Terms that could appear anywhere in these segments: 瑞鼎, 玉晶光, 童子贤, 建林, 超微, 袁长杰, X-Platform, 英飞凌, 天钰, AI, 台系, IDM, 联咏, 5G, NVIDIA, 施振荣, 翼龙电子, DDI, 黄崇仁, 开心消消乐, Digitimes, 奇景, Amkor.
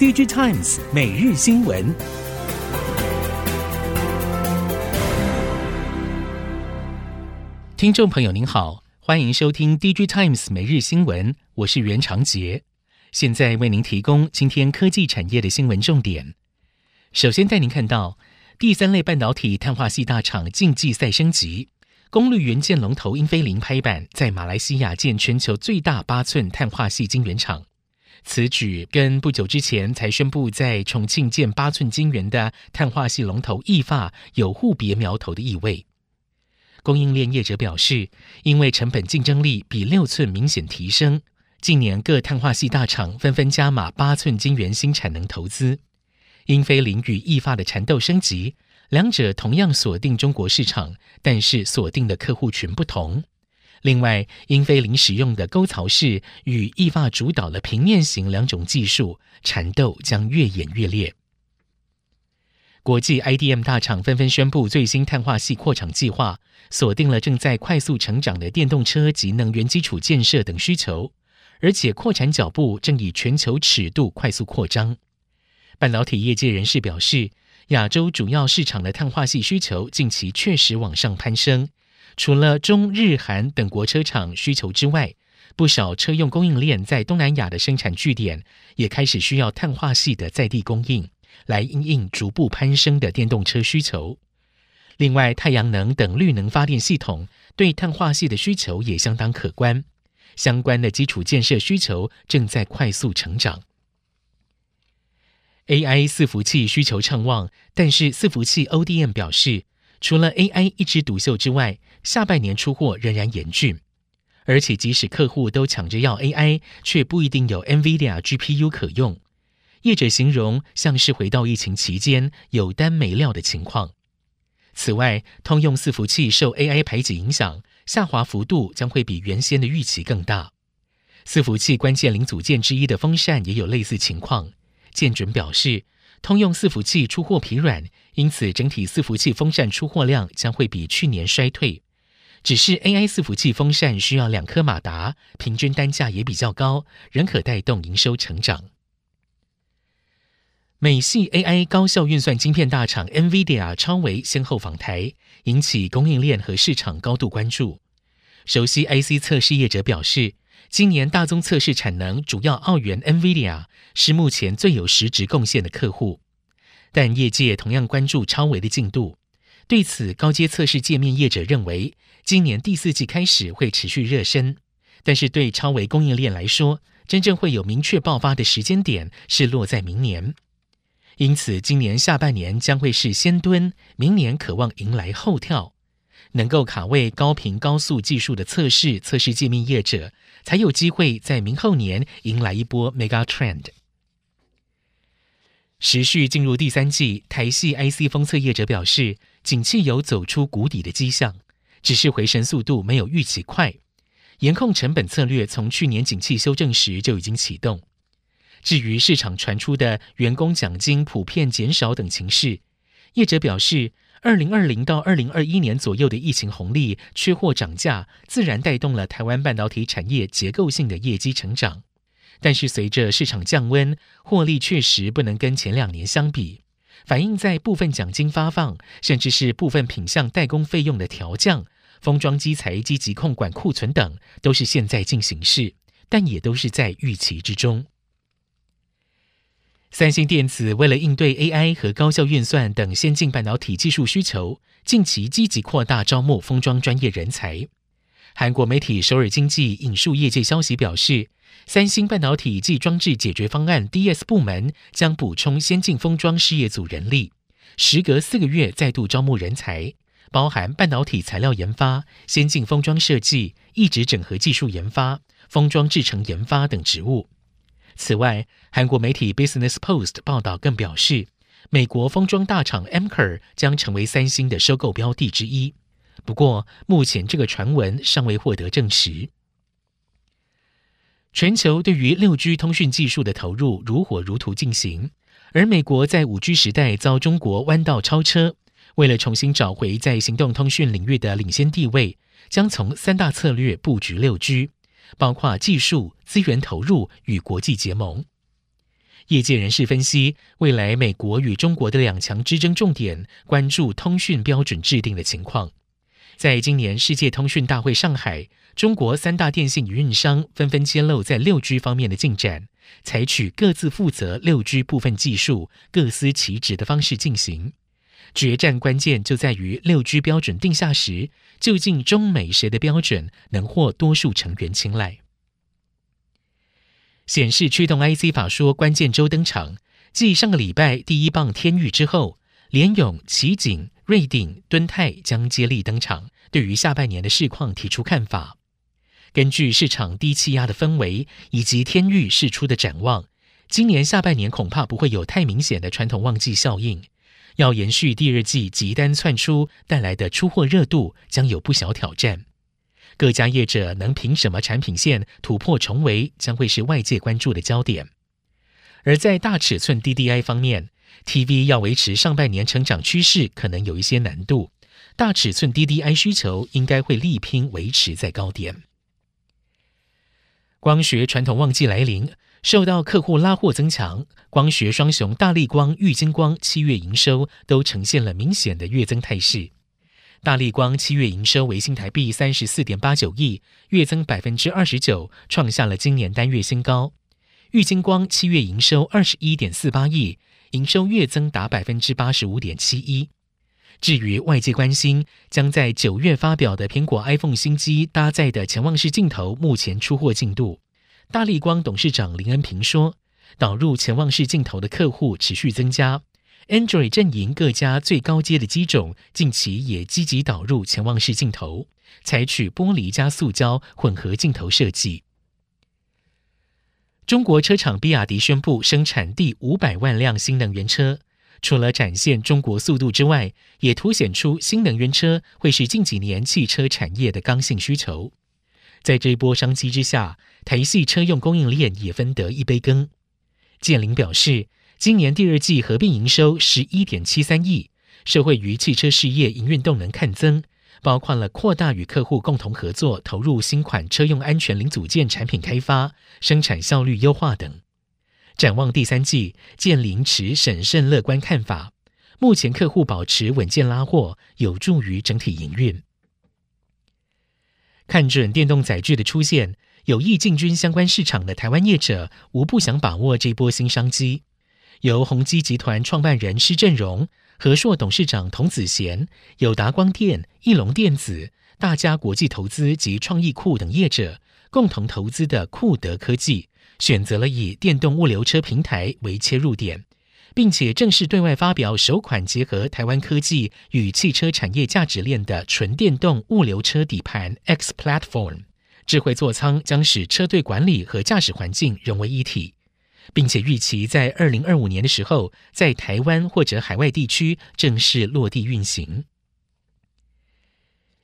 Digitimes 每日新闻。听众朋友您好，欢迎收听 Digitimes 每日新闻，我是袁长杰，现在为您提供今天科技产业的新闻重点。首先带您看到第三类半导体碳化系大厂竞技赛升级，功率元件龙头英飞凌拍板在马来西亚建全球最大8寸碳化系晶圆厂。此举跟不久之前才宣布在重庆建8寸晶圆的碳化系龙头意法有互别苗头的意味。供应链业者表示，因为成本竞争力比6寸明显提升，近年各碳化系大厂纷纷加码8寸晶圆新产能投资。英飞凌与意法的缠斗升级，两者同样锁定中国市场，但是锁定的客户群不同。另外，英飞凌使用的沟槽式与意法主导的平面型两种技术，缠斗将越演越烈。国际 IDM 大厂纷纷宣布最新碳化系扩厂计划，锁定了正在快速成长的电动车及能源基础建设等需求，而且扩产脚步正以全球尺度快速扩张。半导体业界人士表示，亚洲主要市场的碳化系需求近期确实往上攀升，除了中日韩等国车厂需求之外，不少车用供应链在东南亚的生产据点也开始需要碳化系的在地供应，来因应逐步攀升的电动车需求。另外，太阳能等绿能发电系统对碳化系的需求也相当可观，相关的基础建设需求正在快速成长。AI 伺服器需求畅旺，但是伺服器 ODM 表示，除了 AI 一枝独秀之外，下半年出货仍然严峻。而且即使客户都抢着要 AI， 却不一定有 NVIDIA GPU 可用。业者形容像是回到疫情期间有单没料的情况。此外，通用伺服器受 AI 排挤影响，下滑幅度将会比原先的预期更大。伺服器关键零组件之一的风扇也有类似情况。建准表示，通用伺服器出货疲软，因此整体伺服器风扇出货量将会比去年衰退。只是 AI 伺服器风扇需要2颗马达，平均单价也比较高，仍可带动营收成长。美系 AI 高效运算晶片大厂 NVIDIA 超微先后访台，引起供应链和市场高度关注。熟悉 IC 测试业者表示，今年大宗测试产能主要澳元 NVIDIA 是目前最有实质贡献的客户，但业界同样关注超微的进度。对此，高阶测试界面业者认为，今年第4季开始会持续热身，但是对超微供应链来说，真正会有明确爆发的时间点是落在明年。因此，今年下半年将会是先蹲，明年可望迎来后跳。能够卡位高频高速技术的测试界面业者，才有机会在明后年迎来一波 mega trend。 时序进入第3季，台系 IC 封测业者表示，景气有走出谷底的迹象，只是回升速度没有预期快，严控成本策略从去年景气修正时就已经启动。至于市场传出的员工奖金普遍减少等情势，业者表示，2020到2021年左右的疫情红利，缺货涨价自然带动了台湾半导体产业结构性的业绩成长，但是随着市场降温，获利确实不能跟前2年相比，反映在部分奖金发放，甚至是部分品项代工费用的调降，封装基材积极控管库存等，都是现在进行式，但也都是在预期之中。三星电子为了应对 AI 和高效运算等先进半导体技术需求，近期积极扩大招募封装专业人才。韩国媒体首尔经济引述业界消息表示，三星半导体及装置解决方案 DS 部门将补充先进封装事业组人力，时隔4个月再度招募人才，包含半导体材料研发、先进封装设计、异质整合技术研发、封装制程研发等职务。此外，韩国媒体 Business Post 报道更表示，美国封装大厂 Amkor 将成为三星的收购标的之一。不过，目前这个传闻尚未获得证实。全球对于 6G 通讯技术的投入如火如荼进行，而美国在 5G 时代遭中国弯道超车，为了重新找回在行动通讯领域的领先地位，将从3大策略布局 6G。包括技术、资源投入与国际结盟。业界人士分析，未来美国与中国的两强之争重点关注通讯标准制定的情况。在今年世界通讯大会上海，中国三大电信营运商纷纷揭露在 6G 方面的进展，采取各自负责 6G 部分技术、各司其职的方式进行。决战关键就在于 6G 标准定下时，究竟中美谁的标准能获多数成员青睐。显示驱动 IC 法说关键周登场，继上个礼拜第一棒天钰之后，联咏、奇景、瑞鼎、敦泰将接力登场，对于下半年的市况提出看法。根据市场低气压的氛围以及天钰释出的展望，今年下半年恐怕不会有太明显的传统旺季效应，要延续第二季急单窜出带来的出货热度将有不小挑战。各家业者能凭什么产品线突破重围，将会是外界关注的焦点。而在大尺寸 DDI 方面， TV 要维持上半年成长趋势可能有一些难度，大尺寸 DDI 需求应该会力拼维持在高点。光学传统旺季来临，受到客户拉货增强，光学双雄大立光、玉晶光7月营收都呈现了明显的月增态势。大立光7月营收为新台币 34.89 亿，月增 29%， 创下了今年单月新高。玉晶光7月营收 21.48 亿，营收月增达 85.71%。至于外界关心，将在9月发表的苹果 iPhone 新机搭载的潜望式镜头目前出货进度，大立光董事长林恩平说，导入潜望式镜头的客户持续增加。Android 阵营各家最高阶的机种近期也积极导入潜望式镜头，采取玻璃加塑胶混合镜头设计。中国车厂比亚迪宣布生产第500万辆新能源车，除了展现中国速度之外，也凸显出新能源车会是近几年汽车产业的刚性需求。在这一波商机之下，台系车用供应链也分得一杯羹。建林表示，今年第二季合并营收 11.73 亿，受惠于汽车事业营运动能看增，包括了扩大与客户共同合作，投入新款车用安全零组件产品开发、生产效率优化等。展望第三季，建林持审慎乐观看法，目前客户保持稳健拉货，有助于整体营运。看准电动载具的出现，有意进军相关市场的台湾业者无不想把握这波新商机。由宏基集团创办人施振荣、和硕董事长童子贤、友达光电、翼龙电子、大家国际投资及创意库等业者共同投资的库德科技，选择了以电动物流车平台为切入点，并且正式对外发表首款结合台湾科技与汽车产业价值链的纯电动物流车底盘 X-Platform， 智慧座舱将使车队管理和驾驶环境融为一体，并且预期在2025年的时候，在台湾或者海外地区正式落地运行。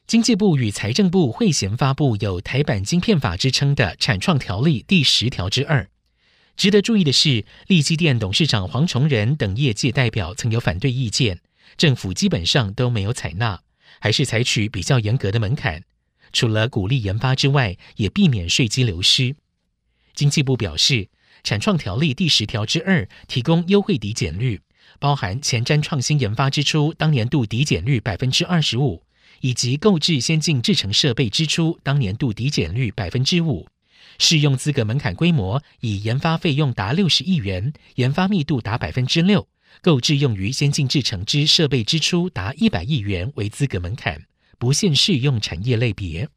经济部与财政部会衔发布有台版晶片法之称的产创条例第10条之2。值得注意的是，力积电董事长黄崇仁等业界代表曾有反对意见，政府基本上都没有采纳，还是采取比较严格的门槛，除了鼓励研发之外，也避免税基流失。经济部表示，产创条例第10条之2提供优惠抵减率，包含前瞻创新研发支出当年度抵减率 25%， 以及购置先进制程设备支出当年度抵减率 5%。适用资格门槛规模以研发费用达60亿元，研发密度达 6%， 购置用于先进制程之设备支出达100亿元为资格门槛，不限适用产业类别。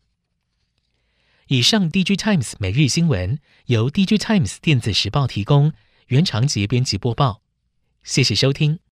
以上 Digitimes 每日新闻由 Digitimes 电子时报提供，原长节编辑播报。谢谢收听。